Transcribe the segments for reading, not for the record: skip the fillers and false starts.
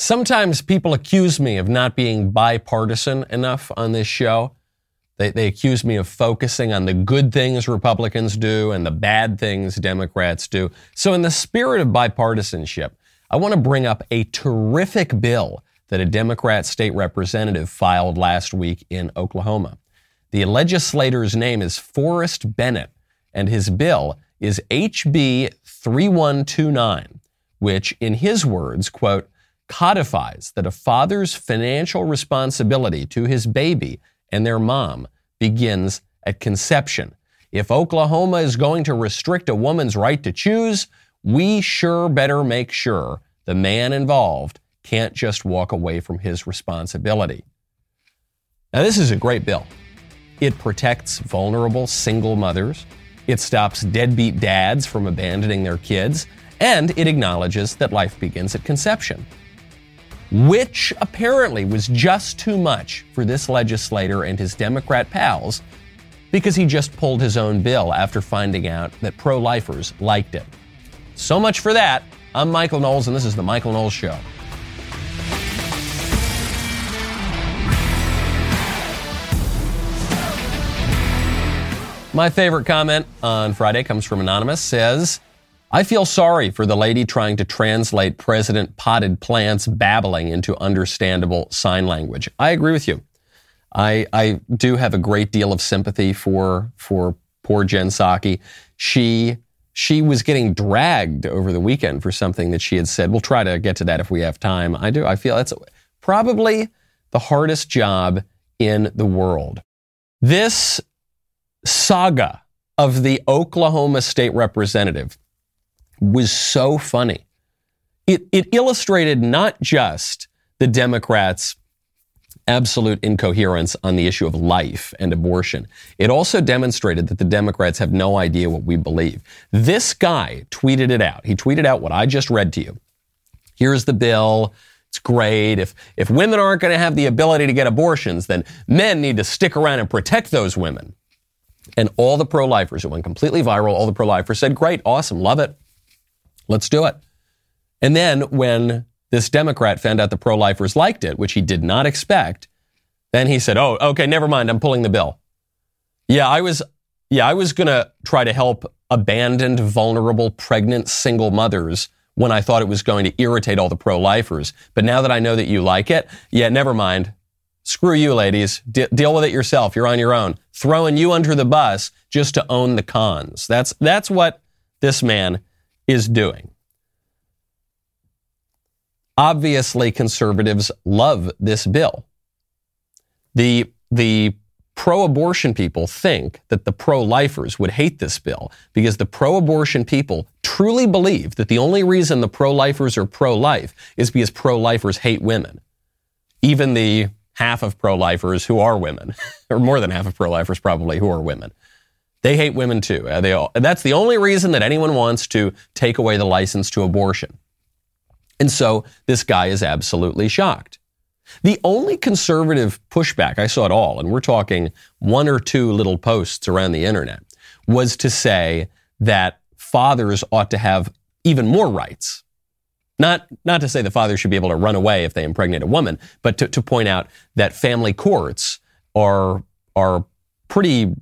Sometimes people accuse me of not being bipartisan enough on this show. They accuse me of focusing on the good things Republicans do and the bad things Democrats do. So in the spirit of bipartisanship, I want to bring up a terrific bill that a Democrat state representative filed last week in Oklahoma. The legislator's name is Forrest Bennett, and his bill is HB 3129, which, in his words, quote, codifies that a father's financial responsibility to his baby and their mom begins at conception. If Oklahoma is going to restrict a woman's right to choose, we sure better make sure the man involved can't just walk away from his responsibility. Now, this is a great bill. It protects vulnerable single mothers. It stops deadbeat dads from abandoning their kids. And it acknowledges that life begins at conception, which apparently was just too much for this legislator and his Democrat pals, because he just pulled his own bill after finding out that pro-lifers liked it. So much for that. I'm Michael Knowles, and this is The Michael Knowles Show. My favorite comment on Friday comes from Anonymous, says, I feel sorry for the lady trying to translate President Potted Plant's babbling into understandable sign language. I agree with you. I do have a great deal of sympathy for poor Jen Psaki. She was getting dragged over the weekend for something that she had said. We'll try to get to that if we have time. I feel that's probably the hardest job in the world. This saga of the Oklahoma state representative was so funny. It illustrated not just the Democrats' absolute incoherence on the issue of life and abortion. It also demonstrated that the Democrats have no idea what we believe. This guy tweeted it out. He tweeted out what I just read to you. Here's the bill. It's great. If women aren't going to have the ability to get abortions, then men need to stick around and protect those women. And all the pro-lifers, it went completely viral. All the pro-lifers said, great, awesome, love it. Let's do it. And then when this Democrat found out the pro-lifers liked it, which he did not expect, then he said, oh, okay, never mind. I'm pulling the bill. I was going to try to help abandoned, vulnerable, pregnant, single mothers when I thought it was going to irritate all the pro-lifers. But now that I know that you like it, never mind. Screw you, ladies. Deal with it yourself. You're on your own. Throwing you under the bus just to own the cons. That's what this man is doing. Obviously, conservatives love this bill. The pro-abortion people think that the pro-lifers would hate this bill because the pro-abortion people truly believe that the only reason the pro-lifers are pro-life is because pro-lifers hate women. Even the half of pro-lifers who are women, or more than half of pro-lifers probably who are women, they hate women too. That's the only reason that anyone wants to take away the license to abortion. And so this guy is absolutely shocked. The only conservative pushback I saw at all, and we're talking one or two little posts around the internet, was to say that fathers ought to have even more rights. Not to say the father should be able to run away if they impregnate a woman, but to point out that family courts are pretty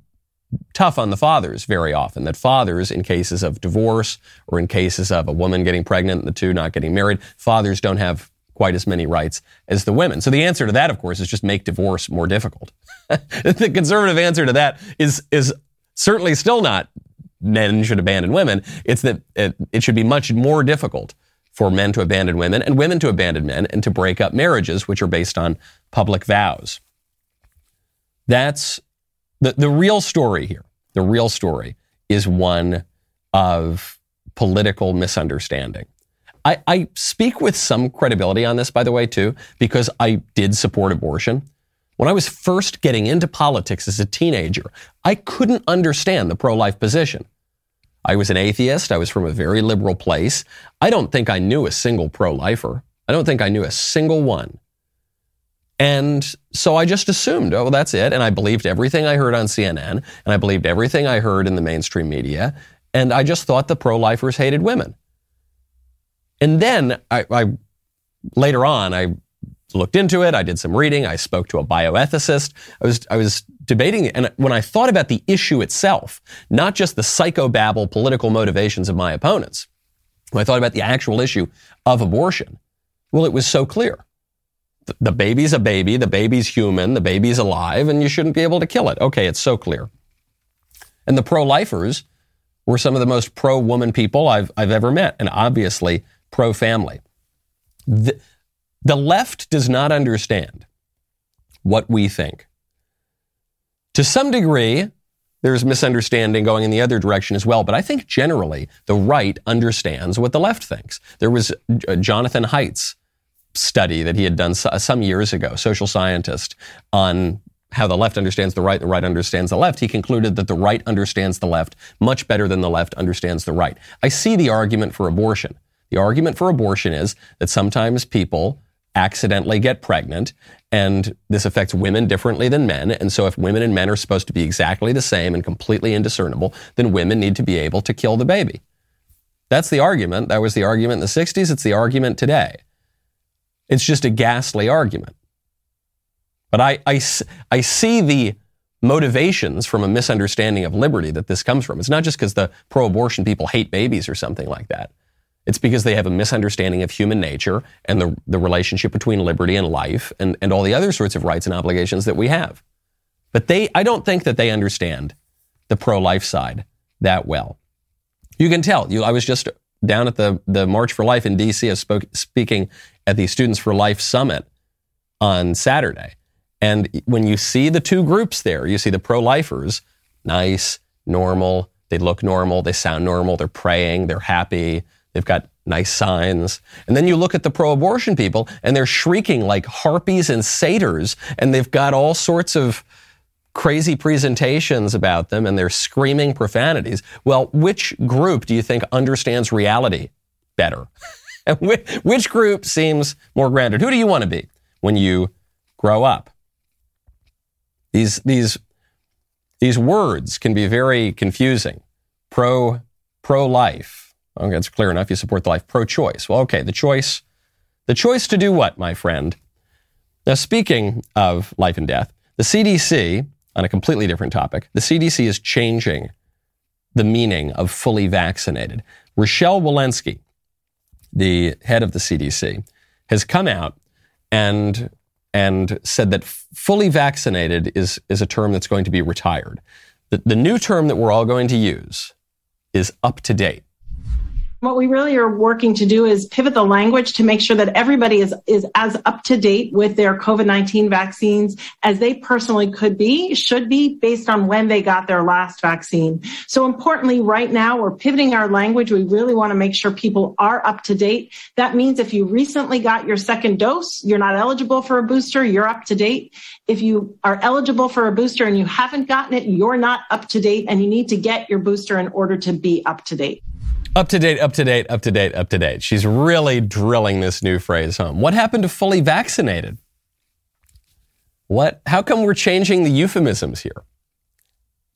tough on the fathers very often, that fathers, in cases of divorce or in cases of a woman getting pregnant and the two not getting married, fathers don't have quite as many rights as the women. So the answer to that, of course, is just make divorce more difficult. The conservative answer to that is certainly still not men should abandon women. It's that it should be much more difficult for men to abandon women and women to abandon men and to break up marriages, which are based on public vows. That's the real story here. The real story is one of political misunderstanding. I speak with some credibility on this, by the way, too, because I did support abortion. When I was first getting into politics as a teenager, I couldn't understand the pro-life position. I was an atheist. I was from a very liberal place. I don't think I knew a single pro-lifer. I don't think I knew a single one. And so I just assumed, oh, well, that's it. And I believed everything I heard on CNN. And I believed everything I heard in the mainstream media. And I just thought the pro-lifers hated women. And then I later on, I looked into it. I did some reading. I spoke to a bioethicist. I was debating it. And when I thought about the issue itself, not just the psychobabble political motivations of my opponents, when I thought about the actual issue of abortion, well, it was so clear. The baby's a baby, the baby's human, the baby's alive, and you shouldn't be able to kill it. Okay, it's so clear. And the pro-lifers were some of the most pro-woman people I've ever met, and obviously pro-family. The left does not understand what we think. To some degree, there's misunderstanding going in the other direction as well, but I think generally the right understands what the left thinks. There was Jonathan Haidt's study that he had done some years ago, social scientist, on how the left understands the right understands the left. He concluded that the right understands the left much better than the left understands the right. I see the argument for abortion. The argument for abortion is that sometimes people accidentally get pregnant, and this affects women differently than men. And so if women and men are supposed to be exactly the same and completely indiscernible, then women need to be able to kill the baby. That's the argument. That was the argument in the 60s. It's the argument today. It's just a ghastly argument. But I see the motivations from a misunderstanding of liberty that this comes from. It's not just because the pro-abortion people hate babies or something like that. It's because they have a misunderstanding of human nature and the relationship between liberty and life and all the other sorts of rights and obligations that we have. But I don't think that they understand the pro-life side that well. You can tell. I was just down at the March for Life in D.C. I was speaking at the Students for Life Summit on Saturday. And when you see the two groups there, you see the pro-lifers, nice, normal, they look normal, they sound normal, they're praying, they're happy, they've got nice signs. And then you look at the pro-abortion people and they're shrieking like harpies and satyrs, and they've got all sorts of crazy presentations about them and they're screaming profanities. Well, which group do you think understands reality better? And which group seems more grounded? Who do you want to be when you grow up? These words can be very confusing. Pro-life. Okay, that's clear enough. You support the life. Pro-choice. Well, okay, the choice to do what, my friend? Now, speaking of life and death, the CDC, on a completely different topic, the CDC is changing the meaning of fully vaccinated. Rochelle Walensky, the head of the CDC, has come out and said that fully vaccinated is a term that's going to be retired. The new term that we're all going to use is up to date. What we really are working to do is pivot the language to make sure that everybody is as up to date with their COVID-19 vaccines as they personally could be, should be, based on when they got their last vaccine. So importantly, right now, we're pivoting our language. We really want to make sure people are up to date. That means if you recently got your second dose, you're not eligible for a booster, you're up to date. If you are eligible for a booster and you haven't gotten it, you're not up to date, and you need to get your booster in order to be up to date. Up to date, up to date, up to date, up to date. She's really drilling this new phrase home. What happened to fully vaccinated? How come we're changing the euphemisms here?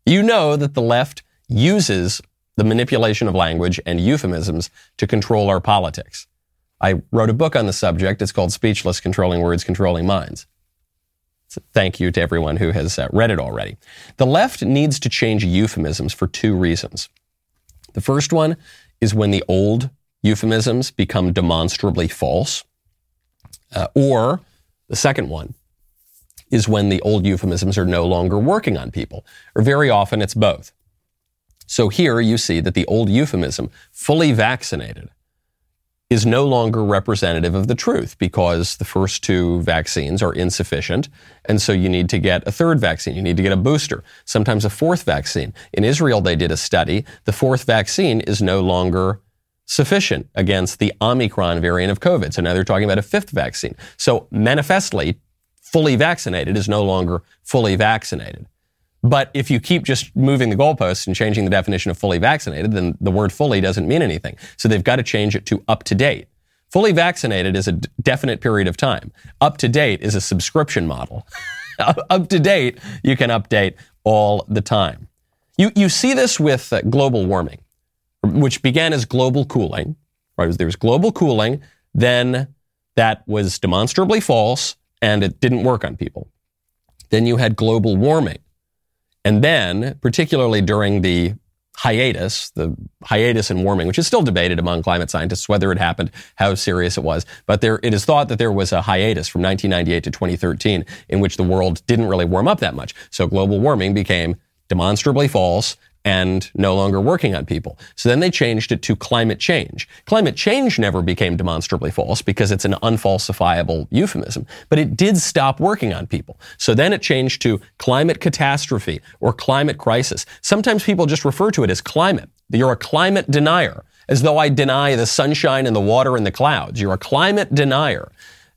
You know that the left uses the manipulation of language and euphemisms to control our politics. I wrote a book on the subject. It's called Speechless: Controlling Words, Controlling Minds. So thank you to everyone who has read it already. The left needs to change euphemisms for two reasons. The first one is when the old euphemisms become demonstrably false. Or the second one is when the old euphemisms are no longer working on people, or very often it's both. So here you see that the old euphemism, fully vaccinated, is no longer representative of the truth because the first two vaccines are insufficient. And so you need to get a third vaccine. You need to get a booster, sometimes a fourth vaccine. In Israel, they did a study. The fourth vaccine is no longer sufficient against the Omicron variant of COVID. So now they're talking about a fifth vaccine. So manifestly, fully vaccinated is no longer fully vaccinated. But if you keep just moving the goalposts and changing the definition of fully vaccinated, then the word fully doesn't mean anything. So they've got to change it to up to date. Fully vaccinated is a definite period of time. Up to date is a subscription model. Up to date, you can update all the time. You see this with global warming, which began as global cooling, right? There was global cooling, then that was demonstrably false and it didn't work on people. Then you had global warming. And then, particularly during the hiatus in warming, which is still debated among climate scientists, whether it happened, how serious it was. But it is thought that there was a hiatus from 1998 to 2013 in which the world didn't really warm up that much. So global warming became demonstrably false and no longer working on people. So then they changed it to climate change. Climate change never became demonstrably false because it's an unfalsifiable euphemism, but it did stop working on people. So then it changed to climate catastrophe or climate crisis. Sometimes people just refer to it as climate. You're a climate denier, as though I deny the sunshine and the water and the clouds. You're a climate denier.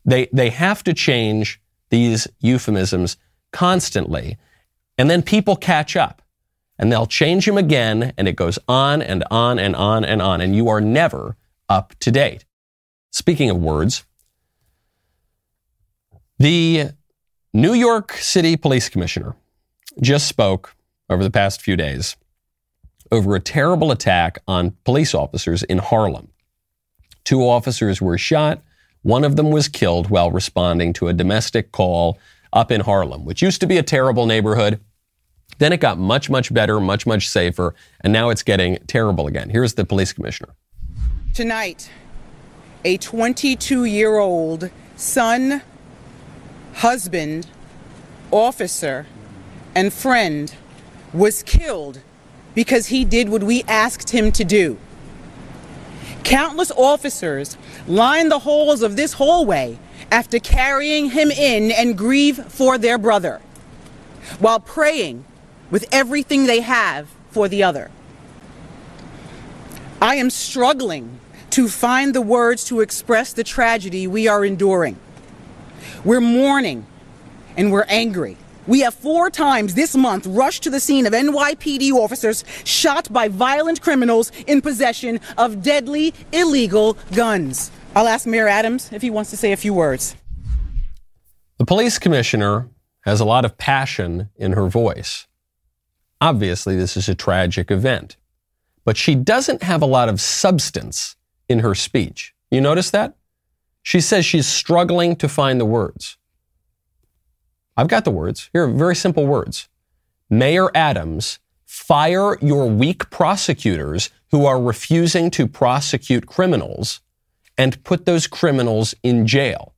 They have to change these euphemisms constantly, and then people catch up. And they'll change him again, and it goes on and on and on and on, and you are never up to date. Speaking of words, the New York City Police Commissioner just spoke over the past few days over a terrible attack on police officers in Harlem. 2 officers were shot. 1 of them was killed while responding to a domestic call up in Harlem, which used to be a terrible neighborhood. Then it got much, much better, much, much safer, and now it's getting terrible again. Here's the police commissioner. Tonight, a 22-year-old son, husband, officer, and friend was killed because he did what we asked him to do. Countless officers lined the halls of this hallway after carrying him in and grieve for their brother, while praying with everything they have for the other. I am struggling to find the words to express the tragedy we are enduring. We're mourning and we're angry. We have 4 times this month rushed to the scene of NYPD officers shot by violent criminals in possession of deadly, illegal guns. I'll ask Mayor Adams if he wants to say a few words. The police commissioner has a lot of passion in her voice. Obviously, this is a tragic event, but she doesn't have a lot of substance in her speech. You notice that? She says she's struggling to find the words. I've got the words. Here are very simple words. Mayor Adams, fire your weak prosecutors who are refusing to prosecute criminals and put those criminals in jail.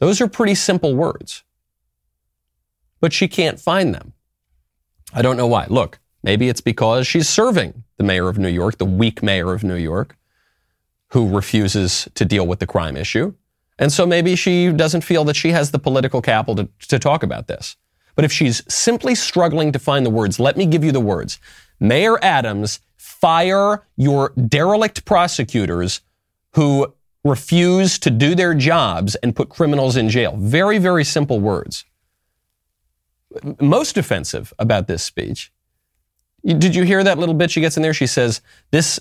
Those are pretty simple words. But she can't find them. I don't know why. Look, maybe it's because she's serving the mayor of New York, the weak mayor of New York, who refuses to deal with the crime issue. And so maybe she doesn't feel that she has the political capital to talk about this. But if she's simply struggling to find the words, let me give you the words. Mayor Adams, fire your derelict prosecutors who refuse to do their jobs and put criminals in jail. Very, very simple words. Most offensive about this speech. Did you hear that little bit she gets in there? She says,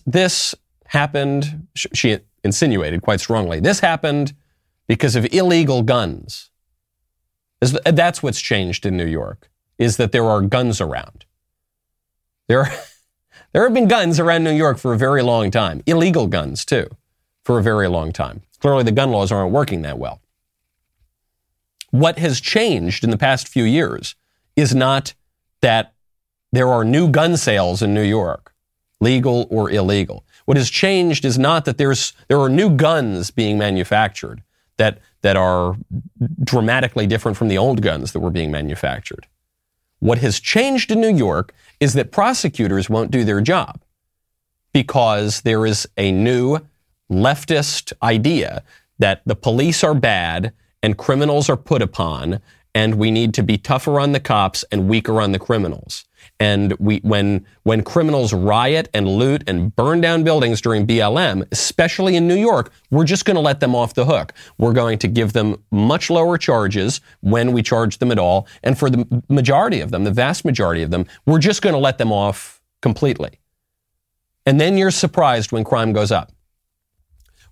this happened, she insinuated quite strongly, this happened because of illegal guns. That's what's changed in New York, is that there are guns around. There have been guns around New York for a very long time. Illegal guns, too, for a very long time. Clearly, the gun laws aren't working that well. What has changed in the past few years is not that there are new gun sales in New York, legal or illegal. What has changed is not that there are new guns being manufactured that are dramatically different from the old guns that were being manufactured. What has changed in New York is that prosecutors won't do their job because there is a new leftist idea that the police are bad and criminals are put upon, and we need to be tougher on the cops and weaker on the criminals. And when criminals riot and loot and burn down buildings during BLM, especially in New York, we're just going to let them off the hook. We're going to give them much lower charges when we charge them at all. And for the majority of them, the vast majority of them, we're just going to let them off completely. And then you're surprised when crime goes up.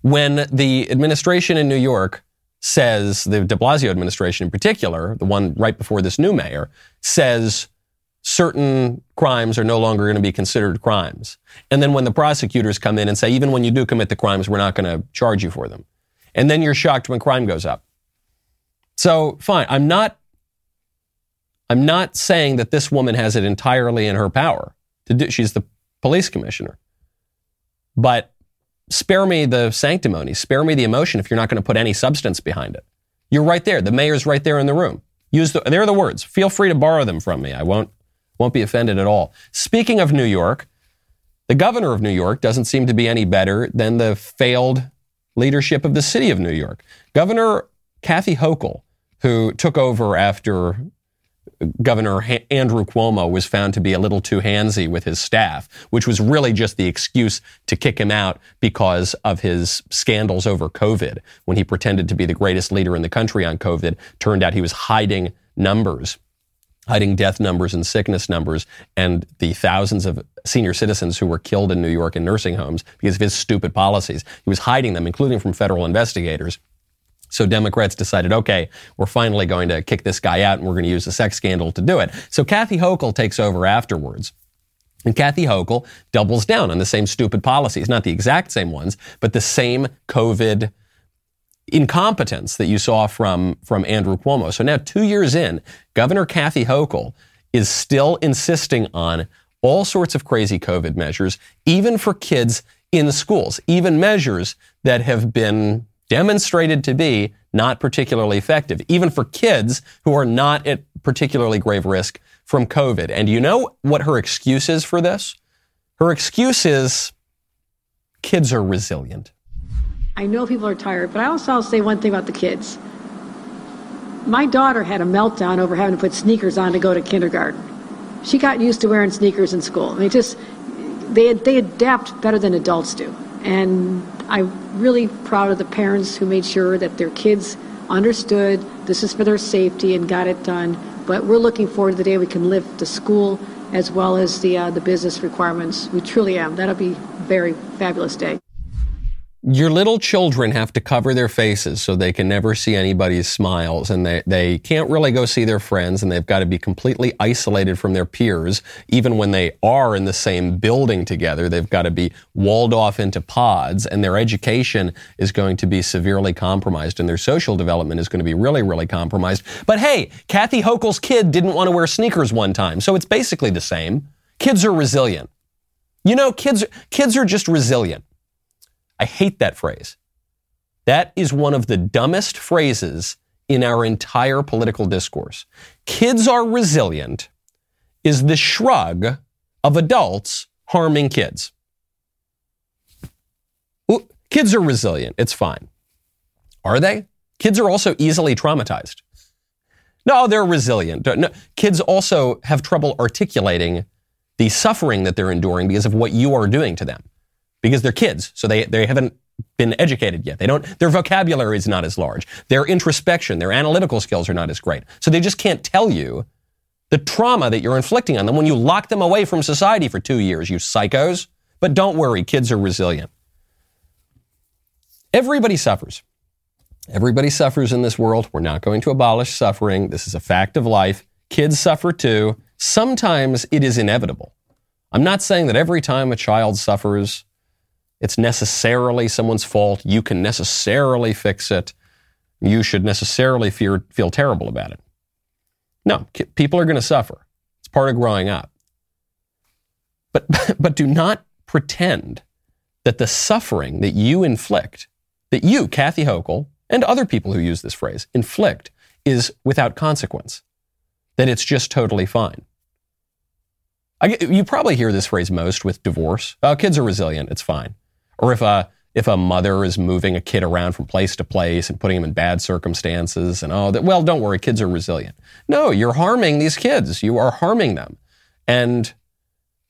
When the administration in New York says, the de Blasio administration in particular, the one right before this new mayor, says certain crimes are no longer going to be considered crimes. And then when the prosecutors come in and say, even when you do commit the crimes, we're not going to charge you for them. And then you're shocked when crime goes up. So fine, I'm not saying that this woman has it entirely in her power to do. She's the police commissioner. But spare me the sanctimony, spare me the emotion if you're not going to put any substance behind it. You're right there. The mayor's right there in the room. They're the words. Feel free to borrow them from me. I won't be offended at all. Speaking of New York, the governor of New York doesn't seem to be any better than the failed leadership of the city of New York. Governor Kathy Hochul, who took over after Governor Andrew Cuomo was found to be a little too handsy with his staff, which was really just the excuse to kick him out because of his scandals over COVID. When he pretended to be the greatest leader in the country on COVID, turned out he was hiding numbers, hiding death numbers and sickness numbers and the thousands of senior citizens who were killed in New York in nursing homes because of his stupid policies. He was hiding them, including from federal investigators. So Democrats decided, okay, we're finally going to kick this guy out and we're going to use the sex scandal to do it. So Kathy Hochul takes over afterwards. And Kathy Hochul doubles down on the same stupid policies, not the exact same ones, but the same COVID incompetence that you saw from Andrew Cuomo. So now 2 years in, Governor Kathy Hochul is still insisting on all sorts of crazy COVID measures, even for kids in schools, even measures that have been demonstrated to be not particularly effective, even for kids who are not at particularly grave risk from COVID. And you know what her excuse is for this? Her excuse is kids are resilient. I know people are tired, but I'll say one thing about the kids. My daughter had a meltdown over having to put sneakers on to go to kindergarten. She got used to wearing sneakers in school. I mean, they adapt better than adults do. And I'm really proud of the parents who made sure that their kids understood this is for their safety and got it done. But we're looking forward to the day we can lift the school as well as the business requirements. We truly am. That'll be a very fabulous day. Your little children have to cover their faces so they can never see anybody's smiles, and they can't really go see their friends, and they've got to be completely isolated from their peers. Even when they are in the same building together, they've got to be walled off into pods, and their education is going to be severely compromised, and their social development is going to be really, really compromised. But hey, Kathy Hochul's kid didn't want to wear sneakers one time, so it's basically the same. Kids are resilient. You know, kids are just resilient. I hate that phrase. That is one of the dumbest phrases in our entire political discourse. Kids are resilient is the shrug of adults harming kids. Ooh, kids are resilient. It's fine. Are they? Kids are also easily traumatized. No, they're resilient. No, kids also have trouble articulating the suffering that they're enduring because of what you are doing to them. Because they're kids, so they haven't been educated yet. Their vocabulary is not as large. Their introspection, their analytical skills are not as great. So they just can't tell you the trauma that you're inflicting on them when you lock them away from society for 2 years, you psychos. But don't worry, kids are resilient. Everybody suffers. Everybody suffers in this world. We're not going to abolish suffering. This is a fact of life. Kids suffer too. Sometimes it is inevitable. I'm not saying that every time a child suffers, it's necessarily someone's fault. You can necessarily fix it. You should necessarily feel terrible about it. No, people are going to suffer. It's part of growing up. But do not pretend that the suffering that you inflict, that you, Kathy Hochul, and other people who use this phrase, inflict, is without consequence, that it's just totally fine. You probably hear this phrase most with divorce. Oh, kids are resilient. It's fine. Or if a mother is moving a kid around from place to place and putting him in bad circumstances and well, don't worry, kids are resilient. No, you're harming these kids. You are harming them. And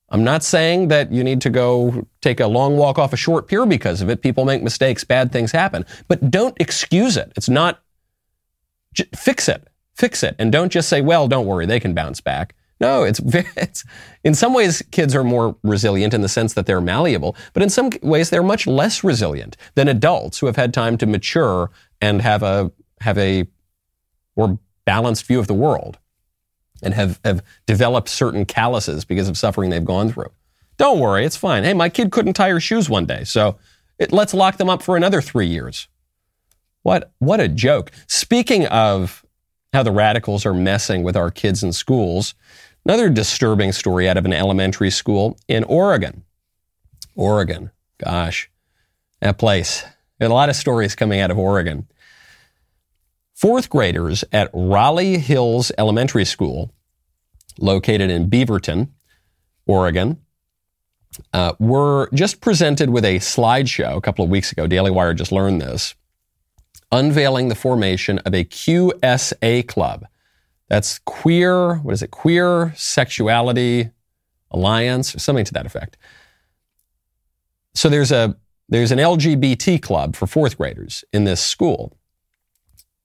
I'm not saying that you need to go take a long walk off a short pier because of it. People make mistakes. Bad things happen. But don't excuse it. It's not, fix it. Fix it. And don't just say, well, don't worry, they can bounce back. No, it's in some ways kids are more resilient in the sense that they're malleable, but in some ways they're much less resilient than adults who have had time to mature and have a more balanced view of the world and have developed certain calluses because of suffering they've gone through. Don't worry, it's fine. Hey, my kid couldn't tie her shoes one day, so let's lock them up for another 3 years. What a joke. Speaking of how the radicals are messing with our kids in schools, another disturbing story out of an elementary school in Oregon. Oregon, gosh, that place. There are a lot of stories coming out of Oregon. Fourth graders at Raleigh Hills Elementary School, located in Beaverton, Oregon, were just presented with a slideshow a couple of weeks ago. Daily Wire just learned this. Unveiling the formation of a QSA club. That's queer, Queer Sexuality Alliance, or something to that effect. So there's an LGBT club for fourth graders in this school.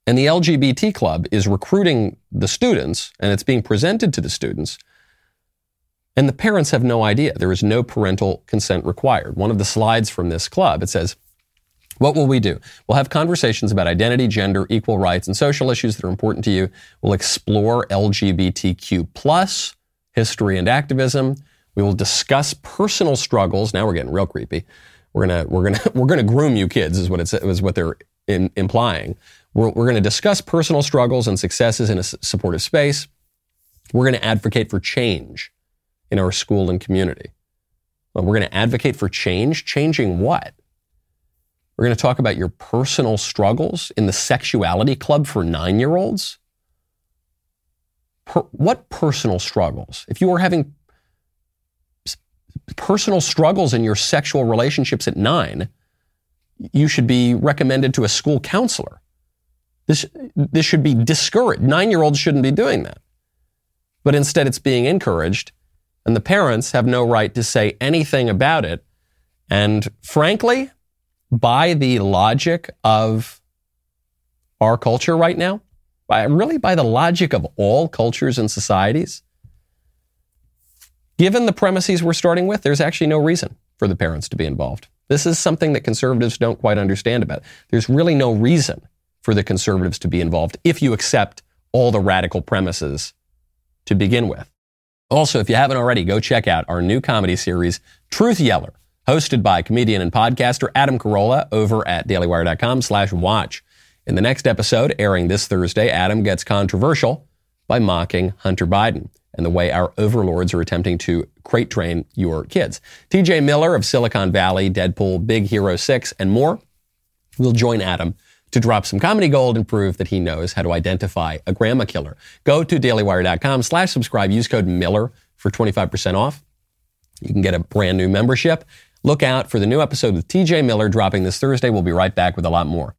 And the LGBT club is recruiting the students, and it's being presented to the students. And the parents have no idea. There is no parental consent required. One of the slides from this club, it says, what will we do? We'll have conversations about identity, gender, equal rights, and social issues that are important to you. We'll explore LGBTQ+ history and activism. We will discuss personal struggles. Now we're getting real creepy. We're gonna groom you kids is what they're implying. We're gonna discuss personal struggles and successes in a supportive space. We're gonna advocate for change in our school and community. Well, we're gonna advocate for change. Changing what? We're going to talk about your personal struggles in the sexuality club for 9-year-olds? What personal struggles? If you were having personal struggles in your sexual relationships at 9, you should be recommended to a school counselor. This should be discouraged. 9-year-olds shouldn't be doing that. But instead, it's being encouraged, and the parents have no right to say anything about it. And frankly, by the logic of our culture right now, by the logic of all cultures and societies, given the premises we're starting with, there's actually no reason for the parents to be involved. This is something that conservatives don't quite understand about. There's really no reason for the conservatives to be involved if you accept all the radical premises to begin with. Also, if you haven't already, go check out our new comedy series, Truth Yeller, hosted by comedian and podcaster Adam Carolla over at dailywire.com/watch. In the next episode, airing this Thursday, Adam gets controversial by mocking Hunter Biden and the way our overlords are attempting to crate train your kids. T.J. Miller of Silicon Valley, Deadpool, Big Hero 6, and more will join Adam to drop some comedy gold and prove that he knows how to identify a grandma killer. Go to dailywire.com/subscribe. Use code Miller for 25% off. You can get a brand new membership. Look out for the new episode with T.J. Miller dropping this Thursday. We'll be right back with a lot more.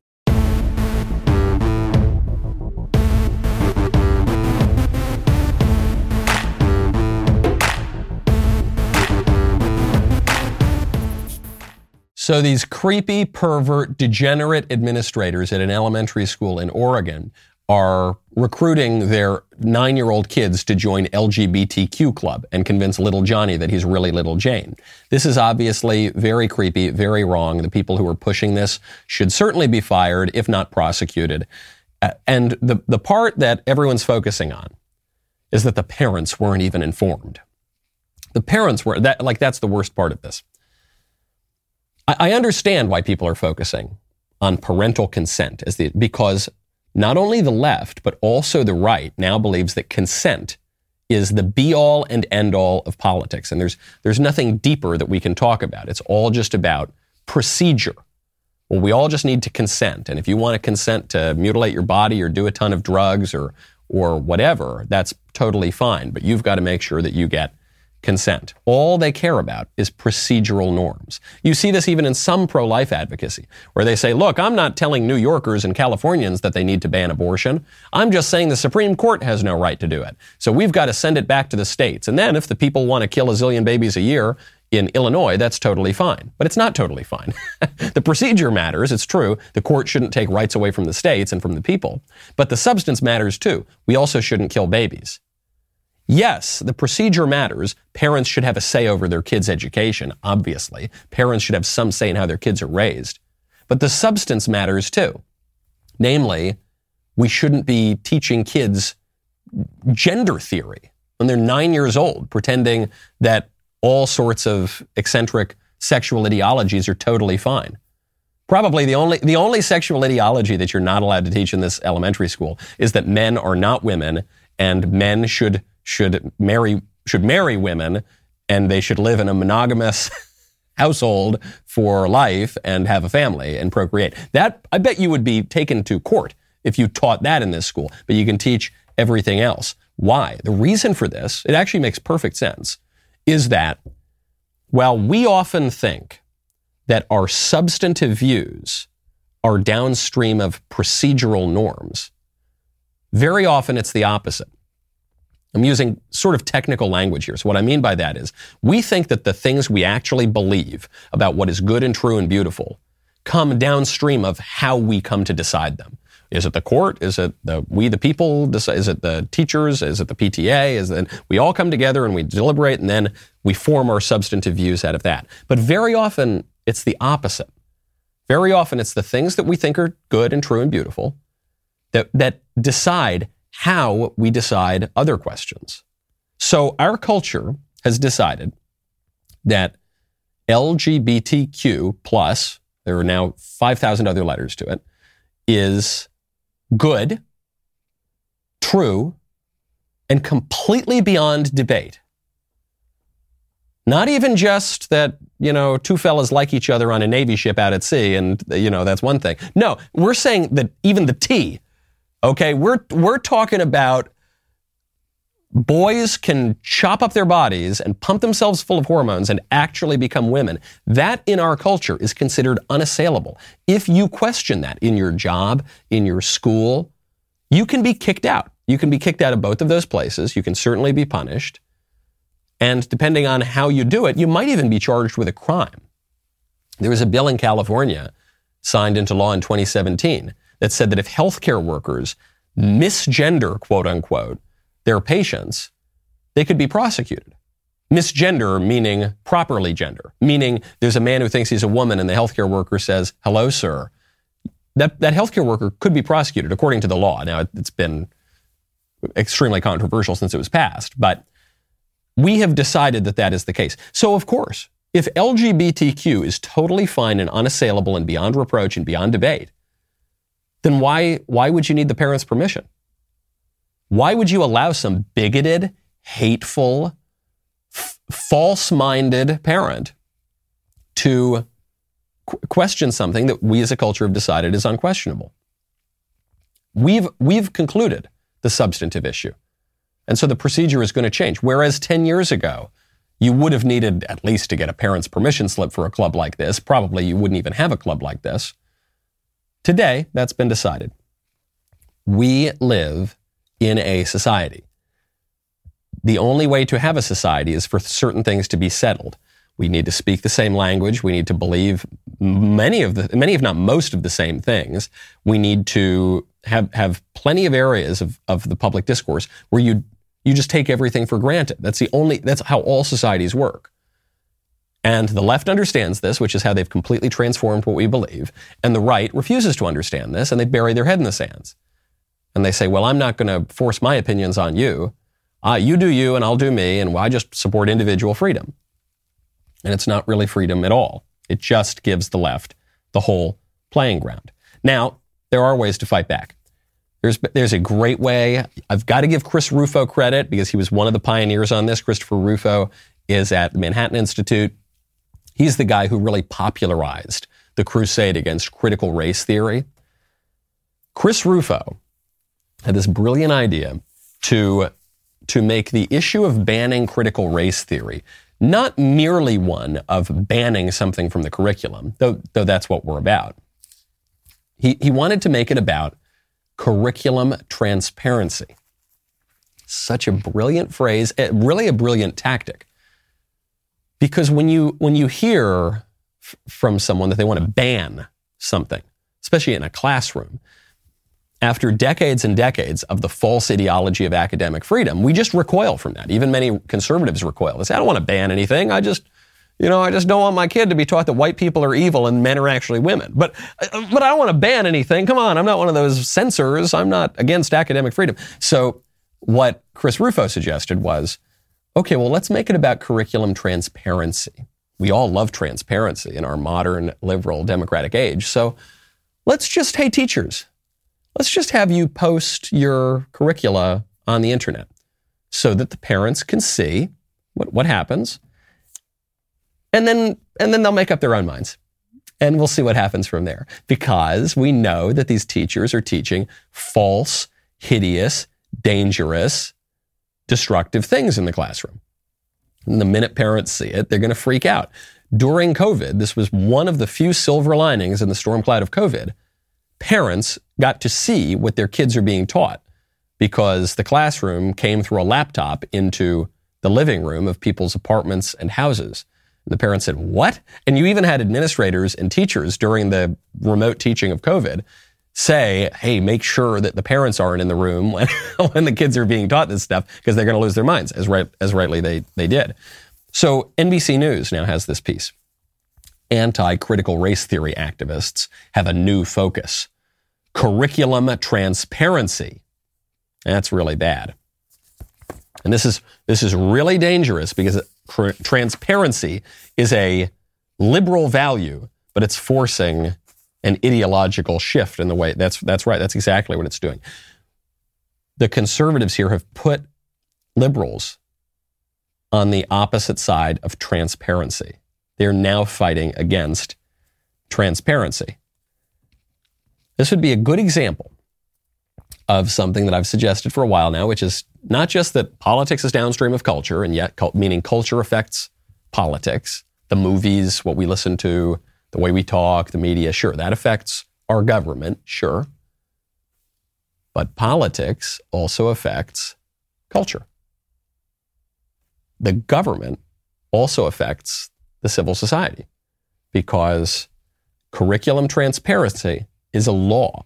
So these creepy, pervert, degenerate administrators at an elementary school in Oregon are recruiting their 9-year-old kids to join LGBTQ club and convince little Johnny that he's really little Jane. This is obviously very creepy, very wrong. The people who are pushing this should certainly be fired, if not prosecuted. And the part that everyone's focusing on is that the parents weren't even informed. The parents were, that's the worst part of this. I understand why people are focusing on parental consent because not only the left, but also the right now believes that consent is the be-all and end-all of politics. And there's nothing deeper that we can talk about. It's all just about procedure. Well, we all just need to consent. And if you want to consent to mutilate your body or do a ton of drugs or whatever, that's totally fine. But you've got to make sure that you get consent. All they care about is procedural norms. You see this even in some pro-life advocacy, where they say, look, I'm not telling New Yorkers and Californians that they need to ban abortion. I'm just saying the Supreme Court has no right to do it. So we've got to send it back to the states. And then if the people want to kill a zillion babies a year in Illinois, that's totally fine. But it's not totally fine. The procedure matters, it's true. The court shouldn't take rights away from the states and from the people. But the substance matters too. We also shouldn't kill babies. Yes, the procedure matters. Parents should have a say over their kids' education, obviously. Parents should have some say in how their kids are raised. But the substance matters too. Namely, we shouldn't be teaching kids gender theory when they're 9 years old, pretending that all sorts of eccentric sexual ideologies are totally fine. Probably the only sexual ideology that you're not allowed to teach in this elementary school is that men are not women and men should marry women and they should live in a monogamous household for life and have a family and procreate. That, I bet you would be taken to court if you taught that in this school, but you can teach everything else. Why? The reason for this, it actually makes perfect sense, is that while we often think that our substantive views are downstream of procedural norms, very often it's the opposite. I'm using sort of technical language here. So what I mean by that is we think that the things we actually believe about what is good and true and beautiful come downstream of how we come to decide them. Is it the court? Is it the people? Is it the teachers? Is it the PTA? We all come together and we deliberate and then we form our substantive views out of that. But very often it's the opposite. Very often it's the things that we think are good and true and beautiful that decide how we decide other questions. So our culture has decided that LGBTQ plus, there are now 5,000 other letters to it, is good, true, and completely beyond debate. Not even just that, two fellas like each other on a Navy ship out at sea and, that's one thing. No, we're saying that even the T, okay, we're talking about boys can chop up their bodies and pump themselves full of hormones and actually become women. That in our culture is considered unassailable. If you question that in your job, in your school, you can be kicked out. You can be kicked out of both of those places. You can certainly be punished. And depending on how you do it, you might even be charged with a crime. There was a bill in California signed into law in 2017 that said that if healthcare workers misgender, quote unquote, their patients, they could be prosecuted. Misgender meaning properly gender, meaning there's a man who thinks he's a woman and the healthcare worker says, hello, sir. That healthcare worker could be prosecuted according to the law. Now, it's been extremely controversial since it was passed, but we have decided that that is the case. So, of course, if LGBTQ is totally fine and unassailable and beyond reproach and beyond debate, then why would you need the parents' permission? Why would you allow some bigoted, hateful, false-minded parent to question something that we as a culture have decided is unquestionable? We've concluded the substantive issue. And so the procedure is going to change. Whereas 10 years ago, you would have needed at least to get a parent's permission slip for a club like this. Probably you wouldn't even have a club like this. Today, that's been decided. We live in a society. The only way to have a society is for certain things to be settled. We need to speak the same language. We need to believe many, if not most, of the same things. We need to have plenty of areas of the public discourse where you just take everything for granted. That's how all societies work. And the left understands this, which is how they've completely transformed what we believe. And the right refuses to understand this, and they bury their head in the sands. And they say, well, I'm not going to force my opinions on you. You do you, and I'll do me, and I just support individual freedom. And it's not really freedom at all. It just gives the left the whole playing ground. Now, there are ways to fight back. There's a great way. I've got to give Chris Rufo credit because he was one of the pioneers on this. Christopher Rufo is at the Manhattan Institute. He's the guy who really popularized the crusade against critical race theory. Chris Rufo had this brilliant idea to make the issue of banning critical race theory not merely one of banning something from the curriculum, though that's what we're about. He wanted to make it about curriculum transparency. Such a brilliant phrase, really a brilliant tactic. Because when you hear from someone that they want to ban something, especially in a classroom, after decades and decades of the false ideology of academic freedom, we just recoil from that. Even many conservatives recoil. They say, I don't want to ban anything. I just, I just don't want my kid to be taught that white people are evil and men are actually women. But I don't want to ban anything. Come on, I'm not one of those censors. I'm not against academic freedom. So what Chris Rufo suggested was, okay, well, let's make it about curriculum transparency. We all love transparency in our modern liberal democratic age. So let's just, hey, teachers, let's just have you post your curricula on the internet so that the parents can see what happens. And then they'll make up their own minds. And we'll see what happens from there, because we know that these teachers are teaching false, hideous, dangerous, destructive things in the classroom. And the minute parents see it, they're going to freak out. During COVID, this was one of the few silver linings in the storm cloud of COVID. Parents got to see what their kids are being taught because the classroom came through a laptop into the living room of people's apartments and houses. And the parents said, what? And you even had administrators and teachers during the remote teaching of COVID say, hey, make sure that the parents aren't in the room when the kids are being taught this stuff, because they're going to lose their minds, as rightly they did. So NBC News now has this piece. Anti-critical race theory activists have a new focus. Curriculum transparency. That's really bad. And this is really dangerous, because transparency is a liberal value, but it's forcing an ideological shift in the way. That's right. That's exactly what it's doing. The conservatives here have put liberals on the opposite side of transparency. They're now fighting against transparency. This would be a good example of something that I've suggested for a while now, which is not just that politics is downstream of culture, and yet meaning culture affects politics, the movies, what we listen to, the way we talk, the media, sure, that affects our government, sure. But politics also affects culture. The government also affects the civil society, because curriculum transparency is a law.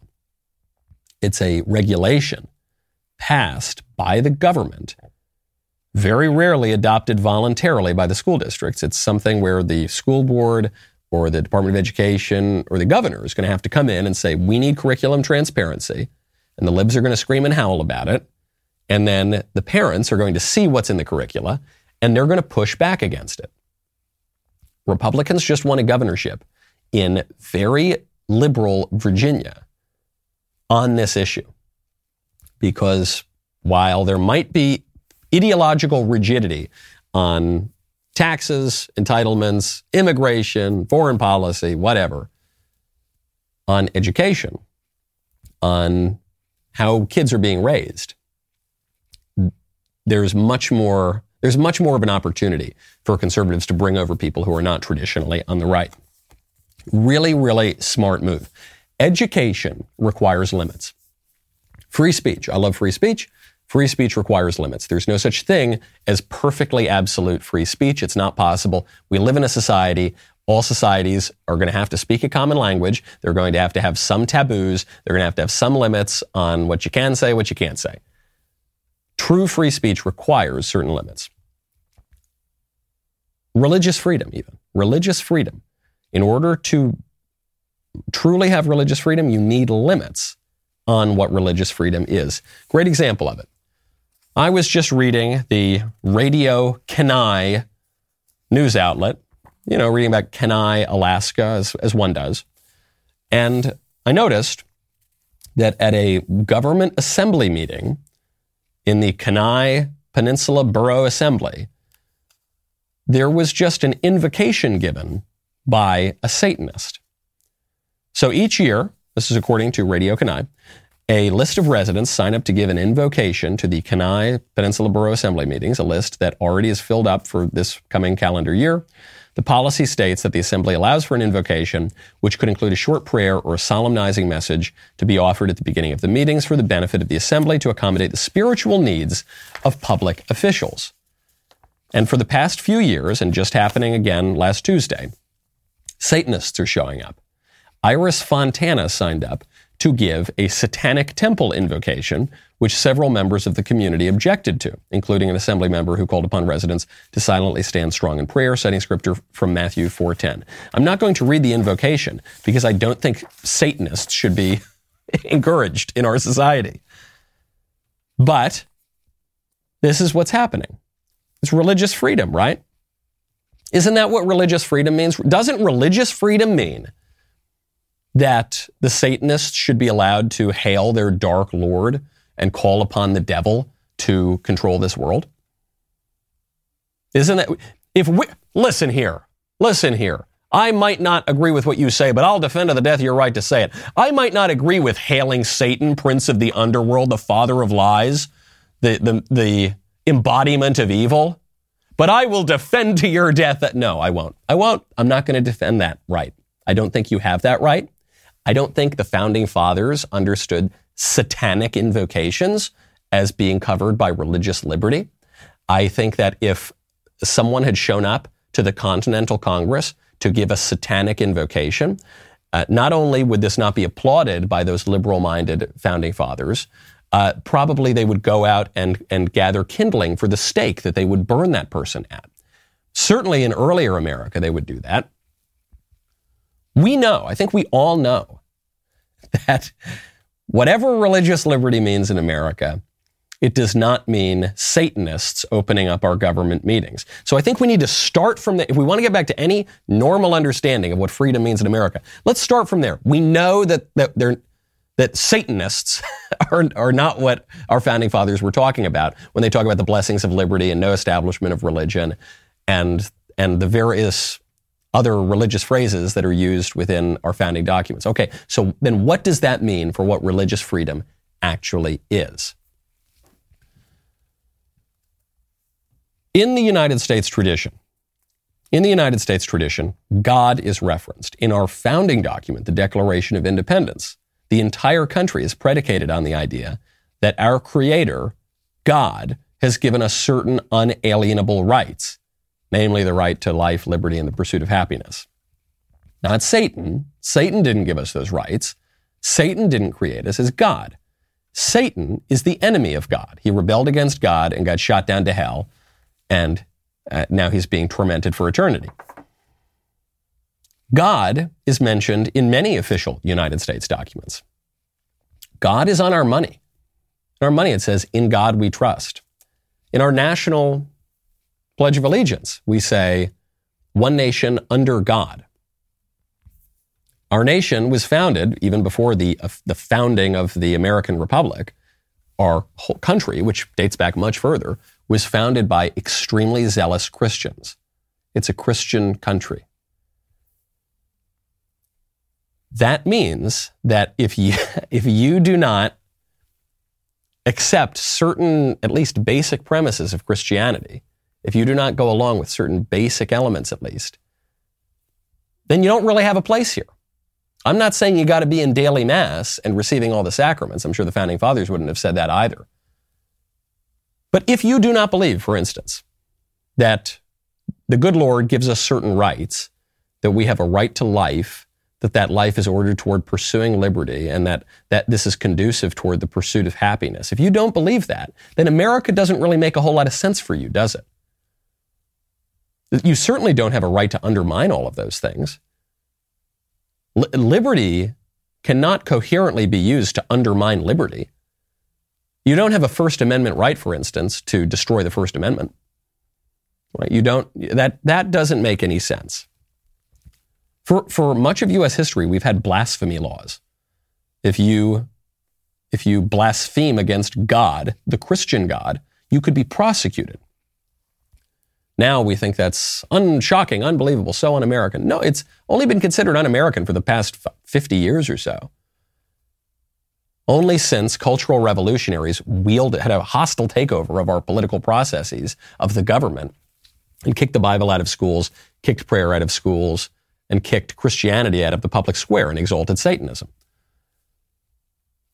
It's a regulation passed by the government, very rarely adopted voluntarily by the school districts. It's something where the school board or the Department of Education or the governor is going to have to come in and say, we need curriculum transparency, and the libs are going to scream and howl about it, and then the parents are going to see what's in the curricula, and they're going to push back against it. Republicans just won a governorship in very liberal Virginia on this issue, because while there might be ideological rigidity on taxes, entitlements, immigration, foreign policy, whatever, on education, on how kids are being raised, there's much more of an opportunity for conservatives to bring over people who are not traditionally on the right. Really, really smart move. Education requires limits. Free speech. I love free speech. Free speech requires limits. There's no such thing as perfectly absolute free speech. It's not possible. We live in a society. All societies are going to have to speak a common language. They're going to have some taboos. They're going to have some limits on what you can say, what you can't say. True free speech requires certain limits. Religious freedom, even. Religious freedom. In order to truly have religious freedom, you need limits on what religious freedom is. Great example of it. I was just reading the Radio Kenai news outlet, reading about Kenai, Alaska, as one does. And I noticed that at a government assembly meeting in the Kenai Peninsula Borough Assembly, there was just an invocation given by a Satanist. So each year, this is according to Radio Kenai, a list of residents sign up to give an invocation to the Kenai Peninsula Borough Assembly meetings, a list that already is filled up for this coming calendar year. The policy states that the assembly allows for an invocation, which could include a short prayer or a solemnizing message to be offered at the beginning of the meetings for the benefit of the assembly to accommodate the spiritual needs of public officials. And for the past few years, and just happening again last Tuesday, Satanists are showing up. Iris Fontana signed up to give a satanic temple invocation, which several members of the community objected to, including an assembly member who called upon residents to silently stand strong in prayer, citing scripture from Matthew 4:10. I'm not going to read the invocation because I don't think Satanists should be encouraged in our society. But this is what's happening. It's religious freedom, right? Isn't that what religious freedom means? Doesn't religious freedom mean that the Satanists should be allowed to hail their dark lord and call upon the devil to control this world? Isn't that, if we, listen here. I might not agree with what you say, but I'll defend to the death your right to say it. I might not agree with hailing Satan, prince of the underworld, the father of lies, the embodiment of evil, but I will defend to your death that, no, I won't. I'm not going to defend that right. I don't think you have that right. I don't think the founding fathers understood satanic invocations as being covered by religious liberty. I think that if someone had shown up to the Continental Congress to give a satanic invocation, not only would this not be applauded by those liberal-minded founding fathers, probably they would go out and gather kindling for the stake that they would burn that person at. Certainly in earlier America, they would do that. We know, I think we all know, that whatever religious liberty means in America, it does not mean Satanists opening up our government meetings. So I think we need to start from there. If we want to get back to any normal understanding of what freedom means in America, let's start from there. We know that Satanists are not what our founding fathers were talking about when they talk about the blessings of liberty and no establishment of religion and the various other religious phrases that are used within our founding documents. Okay, so then what does that mean for what religious freedom actually is? In the United States tradition, God is referenced. In our founding document, the Declaration of Independence, the entire country is predicated on the idea that our Creator, God, has given us certain unalienable rights, namely the right to life, liberty, and the pursuit of happiness. Not Satan. Satan didn't give us those rights. Satan didn't create us as God. Satan is the enemy of God. He rebelled against God and got shot down to hell. And now he's being tormented for eternity. God is mentioned in many official United States documents. God is on our money. In our money, it says, "In God we trust." In our national Pledge of Allegiance, we say, "One nation under God." Our nation was founded, even before the founding of the American Republic, our whole country, which dates back much further, was founded by extremely zealous Christians. It's a Christian country. That means that if you do not accept certain, at least basic premises of Christianity, if you do not go along with certain basic elements at least, then you don't really have a place here. I'm not saying you got to be in daily mass and receiving all the sacraments. I'm sure the founding fathers wouldn't have said that either. But if you do not believe, for instance, that the good Lord gives us certain rights, that we have a right to life, that life is ordered toward pursuing liberty, and that this is conducive toward the pursuit of happiness, if you don't believe that, then America doesn't really make a whole lot of sense for you, does it? You certainly don't have a right to undermine all of those things. Liberty cannot coherently be used to undermine liberty. You don't have a First Amendment right, for instance, to destroy the First Amendment. Right? You don't. That doesn't make any sense. For much of U.S. history, we've had blasphemy laws. If you blaspheme against God, the Christian God, you could be prosecuted. Now we think that's shocking, unbelievable, so un-American. No, it's only been considered un-American for the past 50 years or so. Only since cultural revolutionaries had a hostile takeover of our political processes, of the government, and kicked the Bible out of schools, kicked prayer out of schools, and kicked Christianity out of the public square and exalted Satanism.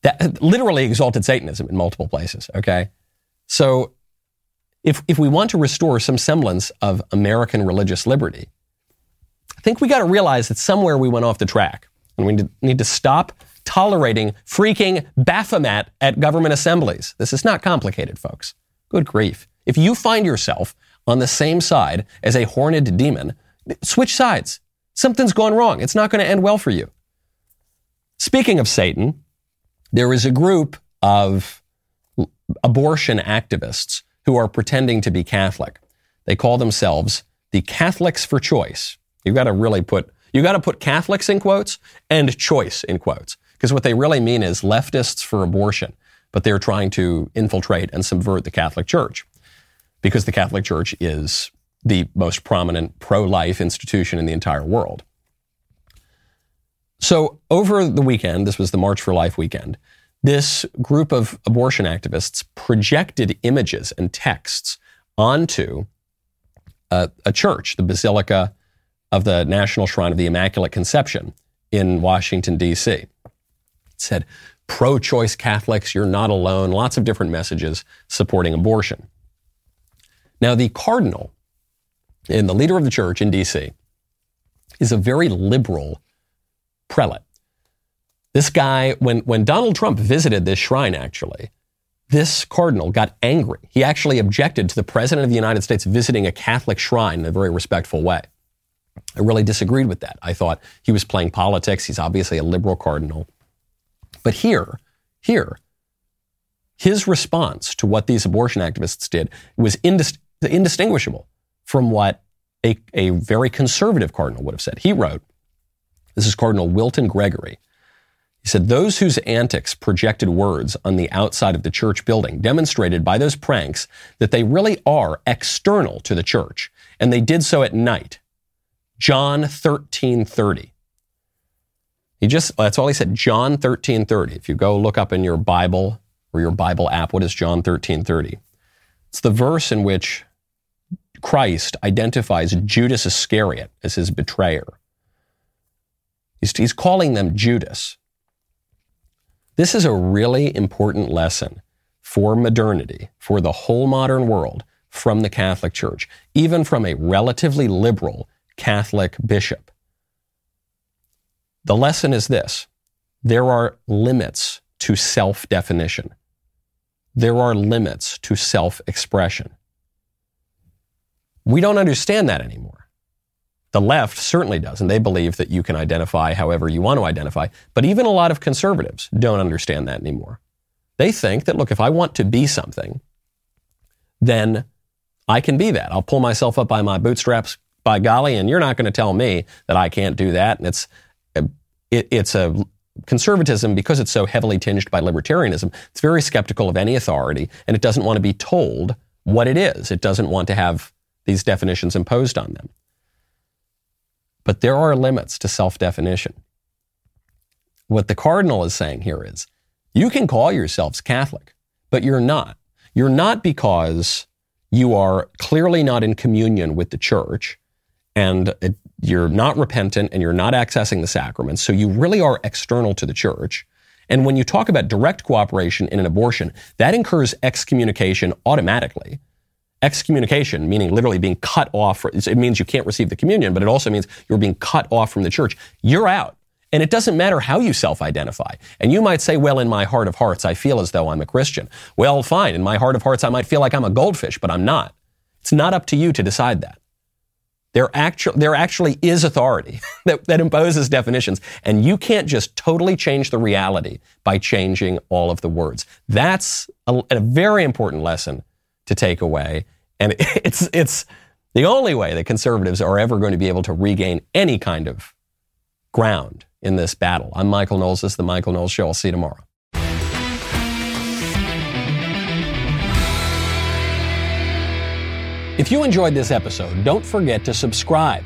That literally exalted Satanism in multiple places, okay? So if we want to restore some semblance of American religious liberty, I think we got to realize that somewhere we went off the track, and we need to stop tolerating freaking Baphomet at government assemblies. This is not complicated, folks. Good grief. If you find yourself on the same side as a horned demon, switch sides. Something's gone wrong. It's not going to end well for you. Speaking of Satan, there is a group of abortion activists who are pretending to be Catholic. They call themselves the Catholics for Choice. You got to put Catholics in quotes and choice in quotes, because what they really mean is leftists for abortion, but they're trying to infiltrate and subvert the Catholic Church, because the Catholic Church is the most prominent pro-life institution in the entire world. So over the weekend, this was the March for Life weekend, this group of abortion activists projected images and texts onto a church, the Basilica of the National Shrine of the Immaculate Conception in Washington, D.C. It said, pro-choice Catholics, you're not alone. Lots of different messages supporting abortion. Now, the cardinal and the leader of the church in D.C. is a very liberal prelate. This guy, when Donald Trump visited this shrine, actually, this cardinal got angry. He actually objected to the president of the United States visiting a Catholic shrine in a very respectful way. I really disagreed with that. I thought he was playing politics. He's obviously a liberal cardinal. But here, his response to what these abortion activists did was indistinguishable from what a very conservative cardinal would have said. He wrote, this is Cardinal Wilton Gregory. He said, those whose antics projected words on the outside of the church building demonstrated by those pranks that they really are external to the church, and they did so at night. John 13:30. That's all he said, John 13:30. If you go look up in your Bible or your Bible app, what is John 13:30? It's the verse in which Christ identifies Judas Iscariot as his betrayer. He's calling them Judas. This is a really important lesson for modernity, for the whole modern world, from the Catholic Church, even from a relatively liberal Catholic bishop. The lesson is this: there are limits to self-definition. There are limits to self-expression. We don't understand that anymore. The left certainly doesn't. They believe that you can identify however you want to identify, but even a lot of conservatives don't understand that anymore. They think that, look, if I want to be something, then I can be that. I'll pull myself up by my bootstraps, by golly, and you're not going to tell me that I can't do that. And it's a conservatism, because it's so heavily tinged by libertarianism, it's very skeptical of any authority, and it doesn't want to be told what it is. It doesn't want to have these definitions imposed on them. But there are limits to self-definition. What the cardinal is saying here is, you can call yourselves Catholic, but you're not. You're not, because you are clearly not in communion with the church, and you're not repentant, and you're not accessing the sacraments, so you really are external to the church. And when you talk about direct cooperation in an abortion, that incurs excommunication automatically. Excommunication, meaning literally being cut off. It means you can't receive the communion, but it also means you're being cut off from the church. You're out. And it doesn't matter how you self-identify. And you might say, well, in my heart of hearts, I feel as though I'm a Christian. Well, fine. In my heart of hearts, I might feel like I'm a goldfish, but I'm not. It's not up to you to decide that. There actually is authority that imposes definitions. And you can't just totally change the reality by changing all of the words. That's a very important lesson to take away. And it's the only way that conservatives are ever going to be able to regain any kind of ground in this battle. I'm Michael Knowles. This is The Michael Knowles Show. I'll see you tomorrow. If you enjoyed this episode, don't forget to subscribe.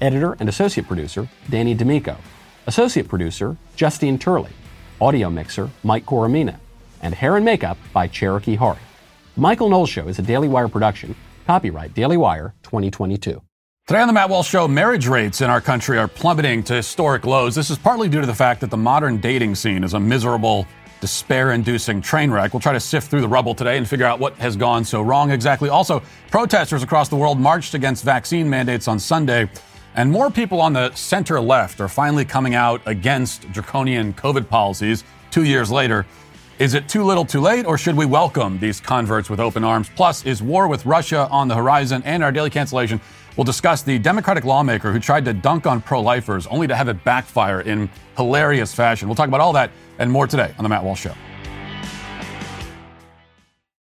Editor and associate producer, Danny D'Amico. Associate producer, Justine Turley. Audio mixer, Mike Coromina. And hair and makeup by Cherokee Hart. The Michael Knowles Show is a Daily Wire production. Copyright Daily Wire 2022. Today on The Matt Walsh Show, marriage rates in our country are plummeting to historic lows. This is partly due to the fact that the modern dating scene is a miserable despair-inducing train wreck. We'll try to sift through the rubble today and figure out what has gone so wrong exactly. Also, protesters across the world marched against vaccine mandates on Sunday, and more people on the center left are finally coming out against draconian COVID policies 2 years later. Is it too little too late, or should we welcome these converts with open arms? Plus, is war with Russia on the horizon? And our daily cancellation, we'll discuss the Democratic lawmaker who tried to dunk on pro-lifers only to have it backfire in hilarious fashion. We'll talk about all that and more today on The Matt Walsh Show.